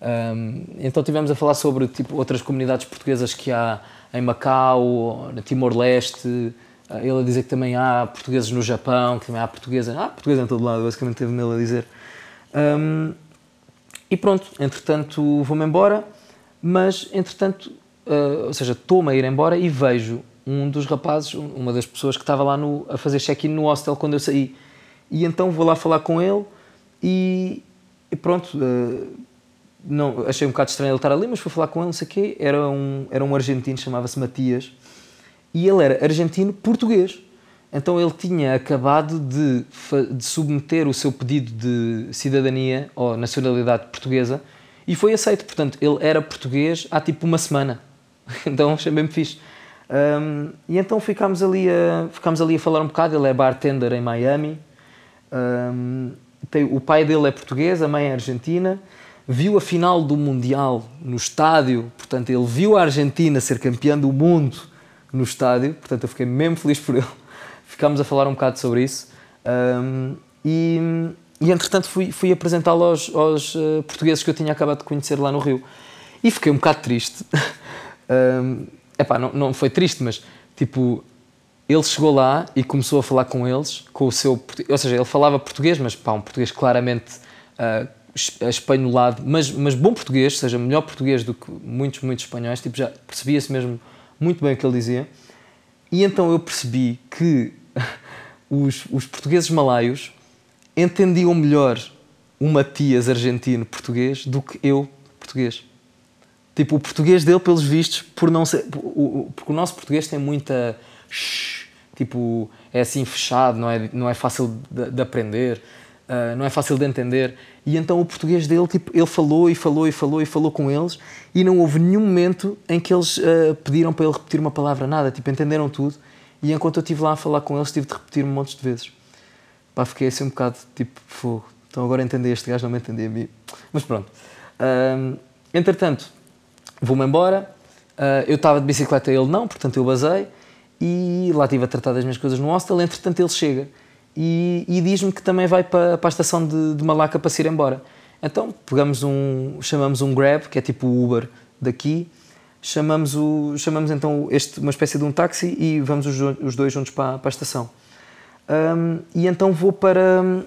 Um, então tivemos a falar sobre tipo, outras comunidades portuguesas que há em Macau, na Timor-Leste. Uh, ele a dizer que também há portugueses no Japão, que também há portuguesa, há portuguesa em todo lado, basicamente teve-me ele a dizer. Um, e pronto, entretanto vou-me embora. Mas, entretanto, uh, ou seja, estou-me a ir embora e vejo um dos rapazes, uma das pessoas que estava lá no, a fazer check-in no hostel quando eu saí. E então vou lá falar com ele e, e pronto, uh, não, achei um bocado estranho ele estar ali, mas fui falar com ele, não sei o quê. Era um, era um argentino, chamava-se Matias, e ele era argentino-português. Então ele tinha acabado de, de submeter o seu pedido de cidadania ou nacionalidade portuguesa e foi aceito, portanto, ele era português há tipo uma semana, então achei bem fixe. Um, e então ficámos ali, a, ficámos ali a falar um bocado, ele é bartender em Miami, um, tem, o pai dele é português, a mãe é argentina, viu a final do Mundial no estádio, portanto, ele viu a Argentina ser campeã do mundo no estádio, portanto, eu fiquei mesmo feliz por ele, ficámos a falar um bocado sobre isso. Um, e... E, entretanto, fui, fui apresentá-lo aos, aos uh, portugueses que eu tinha acabado de conhecer lá no Rio. E fiquei um bocado triste. um, epá, não, não foi triste, mas, tipo, ele chegou lá e começou a falar com eles, com o seu... Ou seja, ele falava português, mas, pá, um português claramente uh, espanholado, mas, mas bom português, ou seja, melhor português do que muitos, muitos espanhóis. Tipo, já percebia-se mesmo muito bem o que ele dizia. E, então, eu percebi que os, os portugueses malaios entendiam melhor o Matias argentino-português do que eu, português. Tipo, o português dele, pelos vistos, por não ser, porque o nosso português tem muita... Tipo, é assim fechado, não é, não é fácil de, de aprender, uh, não é fácil de entender. E então o português dele, tipo, ele falou e falou e falou e falou com eles e não houve nenhum momento em que eles uh, pediram para ele repetir uma palavra, nada. Tipo, entenderam tudo. E enquanto eu estive lá a falar com eles, tive de repetir um monte de vezes. Pá, fiquei assim um bocado tipo, fogo, então agora entendi este gajo, não me entendi a mim. Mas pronto. Um, entretanto, vou-me embora, uh, eu estava de bicicleta e ele não, portanto eu basei, e lá estive a tratar das minhas coisas no hostel, entretanto ele chega e, e diz-me que também vai para, para a estação de, de Malaca para se ir embora. Então pegamos um, chamamos um Grab, que é tipo o Uber daqui, chamamos, o, chamamos então este, uma espécie de um táxi e vamos os, os dois juntos para, para a estação. Um, e então vou para... Um,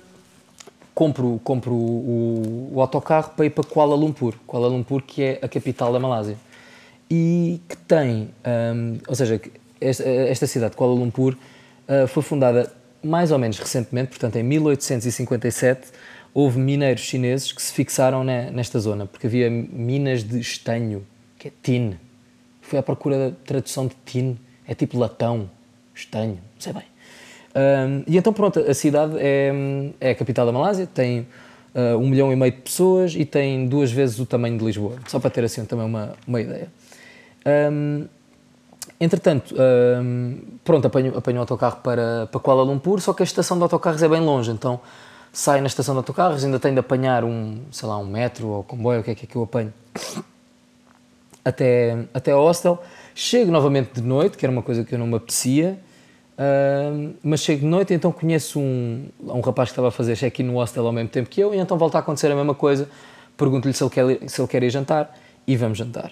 compro compro o, o autocarro para ir para Kuala Lumpur. Kuala Lumpur, que é a capital da Malásia. E que tem... Um, ou seja, esta, esta cidade, Kuala Lumpur, uh, foi fundada mais ou menos recentemente, portanto em mil oitocentos e cinquenta e sete, houve mineiros chineses que se fixaram na, nesta zona, porque havia minas de estanho, que é tin. Fui à procura da tradução de tin, é tipo latão, estanho, não sei bem. Um, e então pronto, a cidade é, é a capital da Malásia, tem uh, um milhão e meio de pessoas e tem duas vezes o tamanho de Lisboa, só para ter assim também uma, uma ideia. Um, entretanto, um, pronto, apanho, apanho o autocarro para, para Kuala Lumpur, só que a estação de autocarros é bem longe, então saio na estação de autocarros, ainda tenho de apanhar um, sei lá, um metro ou comboio, o que é que eu apanho, até, até ao hostel. Chego novamente de noite, que era uma coisa que eu não me apetecia, Uh, mas chego de noite, então conheço um, um rapaz que estava a fazer check-in no hostel ao mesmo tempo que eu, e então volta a acontecer a mesma coisa. Pergunto-lhe se ele quer, se ele quer ir jantar, e vamos jantar.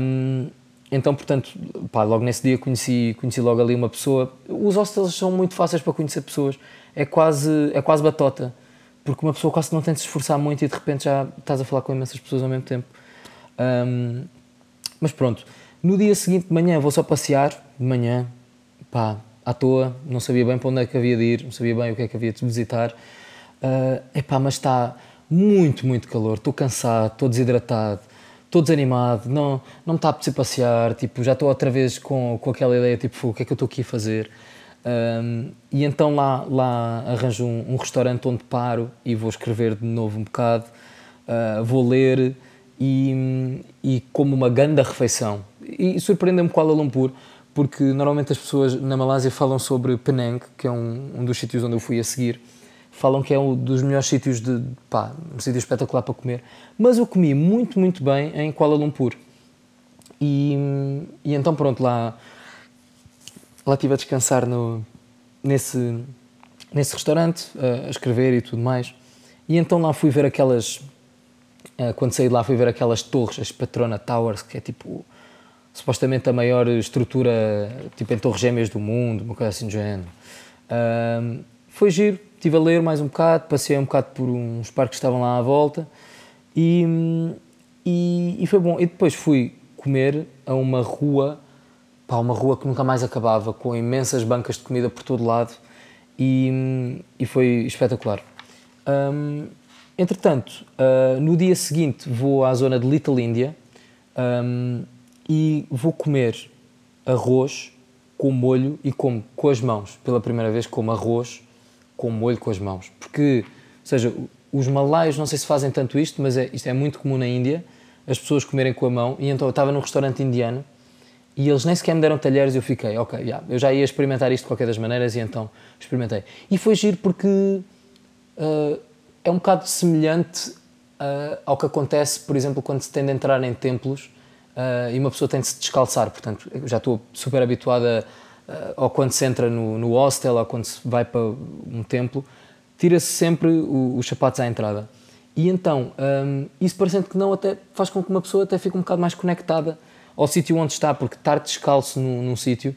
Um, então, portanto, pá, logo nesse dia conheci, conheci logo ali uma pessoa. Os hostels são muito fáceis para conhecer pessoas, é quase, é quase batota, porque uma pessoa quase não tem de se esforçar muito e de repente já estás a falar com imensas pessoas ao mesmo tempo. Um, mas pronto, no dia seguinte de manhã vou só passear, de manhã, pá, à toa, não sabia bem para onde é que havia de ir, não sabia bem o que é que havia de visitar. Uh, epá, mas está muito, muito calor, estou cansado, estou desidratado, estou desanimado, não, não me está a apetecer passear, tipo, já estou outra vez com, com aquela ideia, tipo, o que é que eu estou aqui a fazer? Um, e então lá, lá arranjo um, um restaurante onde paro e vou escrever de novo um bocado, uh, vou ler e, e como uma grande refeição. E surpreendeu-me Kuala Lumpur, porque normalmente as pessoas na Malásia falam sobre Penang, que é um, um dos sítios onde eu fui a seguir, falam que é um dos melhores sítios, de pá, um sítio espetacular para comer, mas eu comi muito, muito bem em Kuala Lumpur, e, e então pronto, lá, lá estive a descansar no, nesse, nesse restaurante, a escrever e tudo mais, e então lá fui ver aquelas, quando saí de lá fui ver aquelas torres, as Petrona Towers, que é tipo... supostamente a maior estrutura tipo em torres gêmeas do mundo, uma coisa assim do género. Um, foi giro, estive a ler mais um bocado, passei um bocado por uns parques que estavam lá à volta e, e, e foi bom. E depois fui comer a uma rua, pá, uma rua que nunca mais acabava, com imensas bancas de comida por todo lado e, e foi espetacular. Um, entretanto, uh, no dia seguinte vou à zona de Little India, um, e vou comer arroz com molho e como com as mãos. Pela primeira vez como arroz com molho com as mãos. Porque, ou seja, os malaios não sei se fazem tanto isto, mas é, isto é muito comum na Índia, as pessoas comerem com a mão. E então eu estava num restaurante indiano e eles nem sequer me deram talheres e eu fiquei, ok, yeah, eu já ia experimentar isto de qualquer das maneiras e então experimentei. E foi giro porque uh, é um bocado semelhante uh, ao que acontece, por exemplo, quando se tem de entrar em templos Uh, e uma pessoa tem de se descalçar, portanto, já estou super habituada uh, ou quando se entra no, no hostel ou quando se vai para um templo, tira-se sempre o, os sapatos à entrada. E então, um, isso parecendo que não, até faz com que uma pessoa até fique um bocado mais conectada ao sítio onde está, porque estar descalço num, num sítio,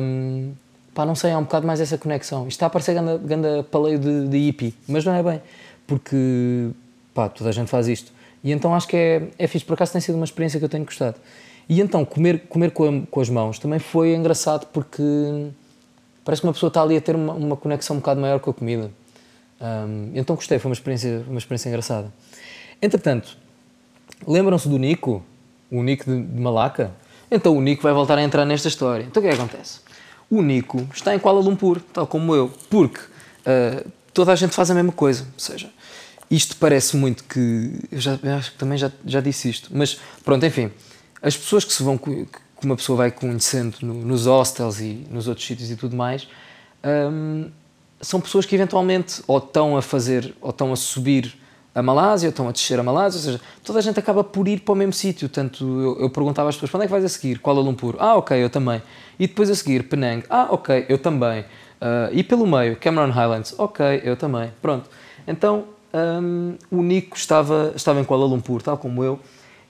um, pá, não sei, há um bocado mais essa conexão. Isto está a parecer ganda, ganda paleio de, de hippie, mas não é bem, porque, pá, toda a gente faz isto. E então acho que é, é fixe, por acaso tem sido uma experiência que eu tenho gostado. E então comer, comer com, a, com as mãos também foi engraçado porque parece que uma pessoa está ali a ter uma, uma conexão um bocado maior com a comida. Um, então gostei, foi uma experiência, uma experiência engraçada. Entretanto, lembram-se do Nico? O Nico de, de Malaca? Então o Nico vai voltar a entrar nesta história. Então o que é que acontece? O Nico está em Kuala Lumpur, tal como eu, porque uh, toda a gente faz a mesma coisa, ou seja... Isto parece muito que... Eu, já, eu acho que também já, já disse isto. Mas, pronto, enfim. As pessoas que, se vão, que uma pessoa vai conhecendo no, nos hostels e nos outros sítios e tudo mais, hum, são pessoas que eventualmente ou estão a fazer, ou estão a subir a Malásia, ou estão a descer a Malásia. Ou seja, toda a gente acaba por ir para o mesmo sítio. Tanto eu, eu perguntava às pessoas, para onde é que vais a seguir? Kuala Lumpur? Ah, ok, eu também. E depois a seguir, Penang? Ah, ok, eu também. Uh, e pelo meio, Cameron Highlands? Ok, eu também. Pronto. Então... Um, o Nico estava, estava em Kuala Lumpur, tal como eu,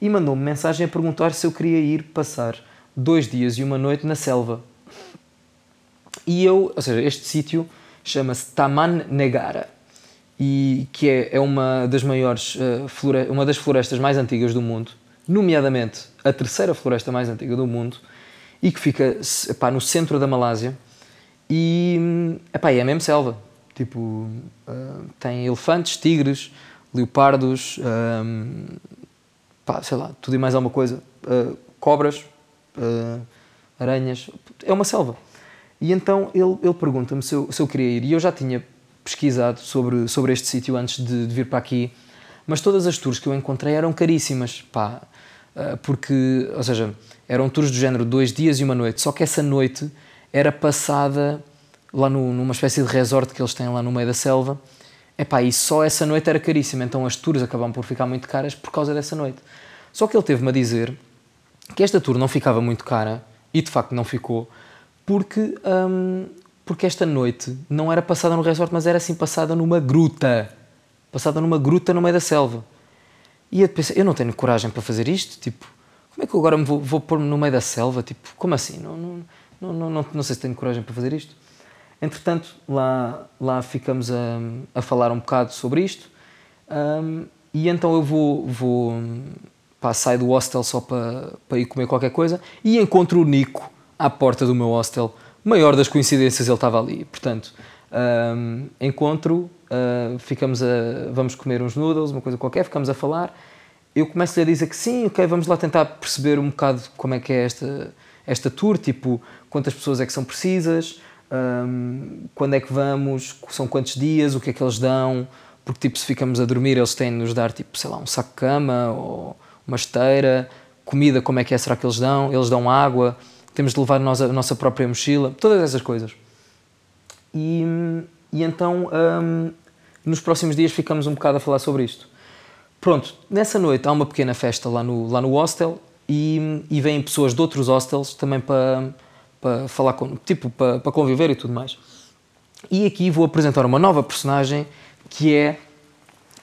e mandou-me mensagem a perguntar se eu queria ir passar dois dias e uma noite na selva. E eu, ou seja, este sítio chama-se Taman Negara, e, que é, é uma das maiores, uh, flore- uma das florestas mais antigas do mundo, nomeadamente a terceira floresta mais antiga do mundo, e que fica, epá, no centro da Malásia. E, epá, é mesmo selva. Tipo, uh, tem elefantes, tigres, leopardos, uh, pá, sei lá, tudo e mais alguma coisa. Uh, cobras, uh, aranhas. É uma selva. E então ele, ele pergunta-me se eu, se eu queria ir. E eu já tinha pesquisado sobre, sobre este sítio antes de, de vir para aqui. Mas todas as tours que eu encontrei eram caríssimas. Pá, uh, porque, ou seja, eram tours do género dois dias e uma noite. Só que essa noite era passada lá no, numa espécie de resort que eles têm lá no meio da selva. Epá, e só essa noite era caríssima, então as tours acabavam por ficar muito caras por causa dessa noite. Só que ele teve-me a dizer que esta tour não ficava muito cara, e de facto não ficou, porque, hum, porque esta noite não era passada no resort, mas era assim passada numa gruta. Passada numa gruta no meio da selva. E eu pensei, eu não tenho coragem para fazer isto, tipo, como é que eu agora me vou, vou pôr-me no meio da selva? Tipo, como assim? Não... não Não, não, não, não sei se tenho coragem para fazer isto. Entretanto, lá, lá ficamos a, a falar um bocado sobre isto. Um, e então eu vou, vou pá, saio do hostel só para, para ir comer qualquer coisa e encontro o Nico à porta do meu hostel. Maior das coincidências, ele estava ali. Portanto, um, encontro, uh, ficamos a, vamos comer uns noodles, uma coisa qualquer, ficamos a falar. Eu começo-lhe a dizer que sim, ok, vamos lá tentar perceber um bocado como é que é esta... esta tour, tipo, quantas pessoas é que são precisas, um, quando é que vamos, são quantos dias, o que é que eles dão, porque, tipo, se ficamos a dormir, eles têm de nos dar, tipo, sei lá, um saco de cama ou uma esteira, comida, como é que é, será que eles dão, eles dão água, temos de levar nós a nossa própria mochila, todas essas coisas. E, e então, um, nos próximos dias ficamos um bocado a falar sobre isto. Pronto, nessa noite há uma pequena festa lá no, lá no hostel, E, e vêm pessoas de outros hostels também para, para falar com, tipo, para, para conviver e tudo mais. E aqui vou apresentar uma nova personagem que é,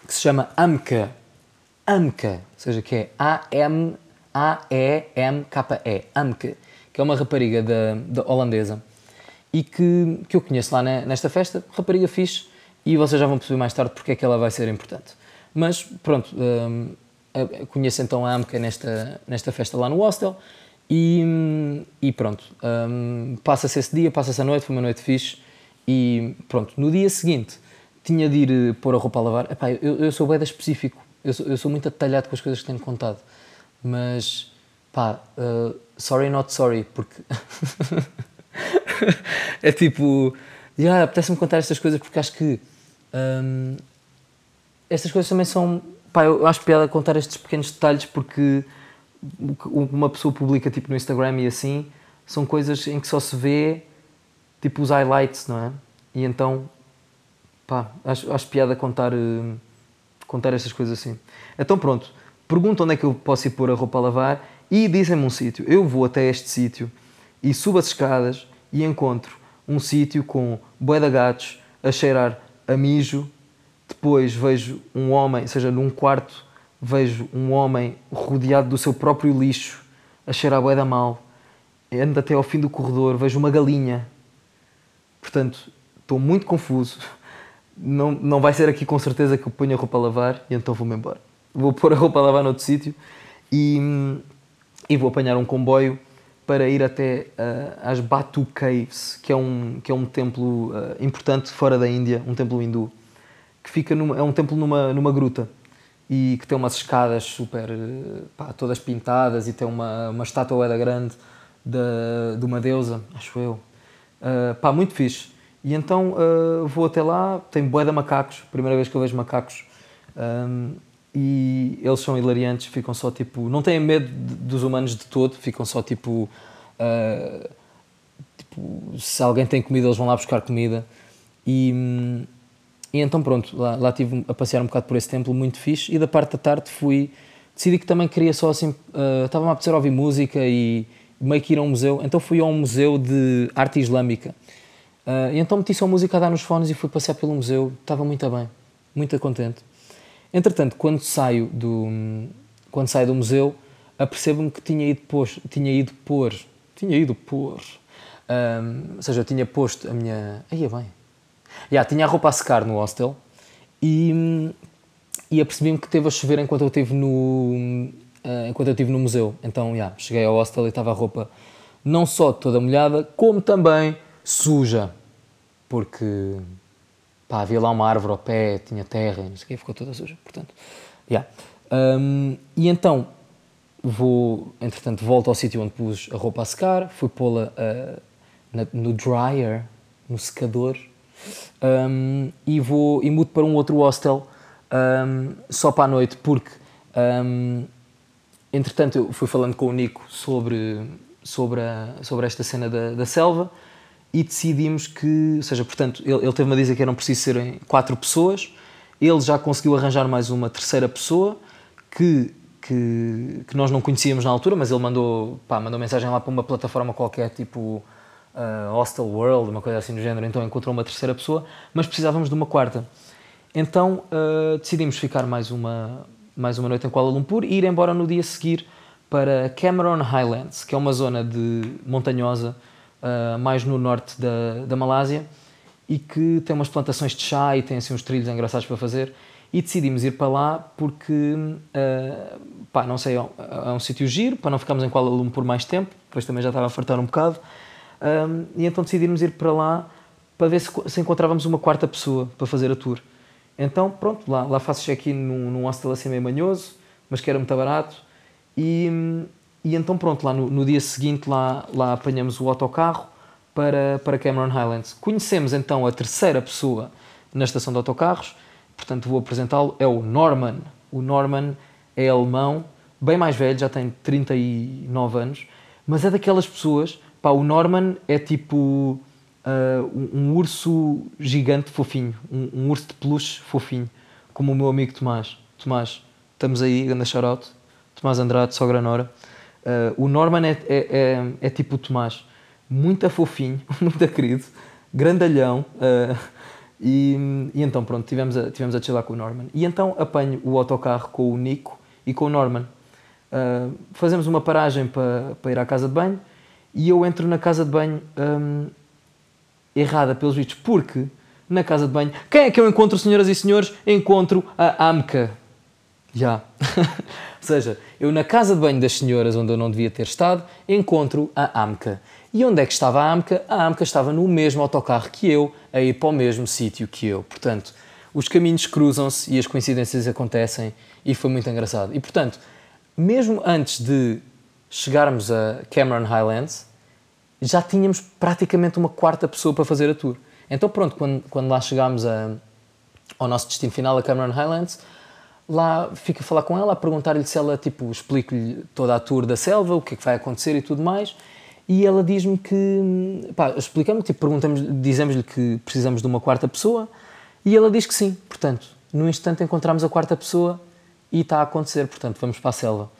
que se chama Amke. Amke, ou seja, que é A M A E M K E, Amke, que é uma rapariga da, da holandesa e que, que eu conheço lá na, nesta festa, rapariga fixe, e vocês já vão perceber mais tarde porque é que ela vai ser importante. Mas pronto, hum, conheço então a Amke nesta, nesta festa lá no hostel e, e pronto, um, passa-se esse dia, passa-se a noite, foi uma noite fixe e pronto, no dia seguinte tinha de ir pôr a roupa a lavar. Epá, eu, eu sou bué da específico, eu sou, eu sou muito detalhado com as coisas que tenho contado, mas pá, uh, sorry not sorry, porque é tipo, yeah, apetece-me contar estas coisas porque acho que um, estas coisas também são... Pá, eu acho piada contar estes pequenos detalhes porque uma pessoa publica tipo no Instagram e assim, são coisas em que só se vê tipo os highlights, não é? E então, pá, acho, acho piada contar, uh, contar estas coisas assim. Então pronto, pergunto onde é que eu posso ir pôr a roupa a lavar e dizem-me um sítio. Eu vou até este sítio e subo as escadas e encontro um sítio com bué de gatos a cheirar a mijo. Depois vejo um homem, ou seja, num quarto, vejo um homem rodeado do seu próprio lixo, a cheirar a bué da mal. Ando até ao fim do corredor, vejo uma galinha. Portanto, estou muito confuso. Não, não vai ser aqui com certeza que eu ponho a roupa a lavar e então vou-me embora. Vou pôr a roupa a lavar noutro sítio e, e vou apanhar um comboio para ir até uh, às Batu Caves, que é um, que é um templo uh, importante fora da Índia, um templo hindu. Que fica numa, é um templo numa, numa gruta e que tem umas escadas super, pá, todas pintadas e tem uma, uma estátua da grande de, de uma deusa, acho eu. Uh, pá, muito fixe. E então uh, vou até lá, tem bué de macacos, primeira vez que eu vejo macacos, um, e eles são hilariantes, ficam só tipo, não têm medo de, dos humanos de todo, ficam só tipo, uh, tipo, se alguém tem comida eles vão lá buscar comida e... E então pronto, lá, lá estive a passear um bocado por esse templo, muito fixe, e da parte da tarde fui, decidi que também queria só assim, uh, estava-me a apetecer ouvir música e meio que ir a um museu, então fui a um museu de arte islâmica, uh, e então meti só música a dar nos fones e fui passear pelo museu, estava muito bem, muito contente. Entretanto, quando saio do, quando saio do museu, apercebo-me que tinha ido pôr, tinha ido pôr, tinha ido pôr, um, ou seja, eu tinha posto a minha, aí é bem, já, tinha a roupa a secar no hostel e, e apercebi-me que teve a chover enquanto eu estive no, enquanto eu estive no museu. Então, já, cheguei ao hostel e estava a roupa não só toda molhada, como também suja. porque pá, havia lá uma árvore ao pé, tinha terra, não sei o quê, ficou toda suja, portanto. Yeah. Um, e então, vou, entretanto, volto ao sítio onde pus a roupa a secar, fui pô-la uh, na, no dryer, no secador, um, e, vou, e mudo para um outro hostel, um, só para a noite, porque, um, entretanto, eu fui falando com o Nico sobre, sobre, a, sobre esta cena da, da selva, e decidimos que, ou seja, portanto, ele, ele teve-me a dizer que eram preciso serem quatro pessoas, ele já conseguiu arranjar mais uma terceira pessoa, que, que, que nós não conhecíamos na altura, mas ele mandou, pá, mandou mensagem lá para uma plataforma qualquer, tipo uh, Hostel World, uma coisa assim do género, então encontrou uma terceira pessoa, mas precisávamos de uma quarta. Então uh, decidimos ficar mais uma, mais uma noite em Kuala Lumpur e ir embora no dia a seguir para Cameron Highlands, que é uma zona de montanhosa, Uh, mais no norte da, da Malásia, e que tem umas plantações de chá e tem assim uns trilhos engraçados para fazer, e decidimos ir para lá porque uh, pá, não sei, é um, é um sítio giro, para não ficarmos em Kuala Lumpur mais tempo, depois também já estava a fartar um bocado, um, e então decidimos ir para lá para ver se, se encontrávamos uma quarta pessoa para fazer a tour. Então pronto, lá, lá faço check-in num, num hostel assim meio manhoso, mas que era muito barato, e... E então pronto, lá no, no dia seguinte lá, lá apanhamos o autocarro para, para Cameron Highlands. Conhecemos então a terceira pessoa na estação de autocarros, portanto vou apresentá-lo, é o Norman. O Norman é alemão, bem mais velho, já tem trinta e nove anos, mas é daquelas pessoas, pá, o Norman é tipo uh, um urso gigante fofinho, um, um urso de peluche fofinho, como o meu amigo Tomás. Tomás, estamos aí, grande shout-out, Tomás Andrade, sogra Nora. Uh, o Norman é, é, é, é tipo o Tomás, muito fofinho, muito querido, grandalhão, uh, e, e então pronto, tivemos a, tivemos a chilar com o Norman. E então apanho o autocarro com o Nico e com o Norman. Uh, fazemos uma paragem para pa ir à casa de banho e eu entro na casa de banho um, errada pelos vistos, porque na casa de banho, quem é que eu encontro, senhoras e senhores? Encontro a Amke. Já. Ou seja, eu na casa de banho das senhoras, onde eu não devia ter estado, encontro a Amke. E onde é que estava a Amke? A Amke estava no mesmo autocarro que eu, a ir para o mesmo sítio que eu. Portanto, os caminhos cruzam-se e as coincidências acontecem, e foi muito engraçado. E, portanto, mesmo antes de chegarmos a Cameron Highlands, já tínhamos praticamente uma quarta pessoa para fazer a tour. Então, pronto, quando, quando lá chegámos a, ao nosso destino final, a Cameron Highlands, lá fico a falar com ela, a perguntar-lhe se ela, tipo, explico-lhe toda a tour da selva, o que é que vai acontecer e tudo mais, e ela diz-me que, pá, explicamos, tipo, perguntamos, dizemos-lhe que precisamos de uma quarta pessoa, e ela diz que sim, portanto, no instante encontramos a quarta pessoa e está a acontecer, portanto, vamos para a selva.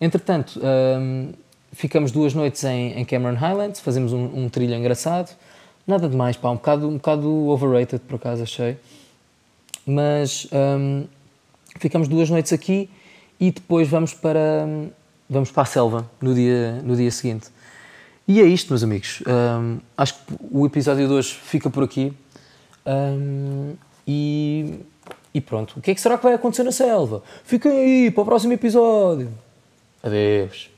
Entretanto, hum, ficamos duas noites em, em Cameron Highlands, fazemos um, um trilho engraçado, nada de mais, pá, um bocado, um bocado overrated, por acaso, achei, mas... Hum, ficamos duas noites aqui e depois vamos para, vamos para a selva no dia, no dia seguinte. E é isto, meus amigos. Um, acho que o episódio de hoje fica por aqui. Um, e, e pronto. O que é que será que vai acontecer na selva? Fiquem aí para o próximo episódio. Adeus.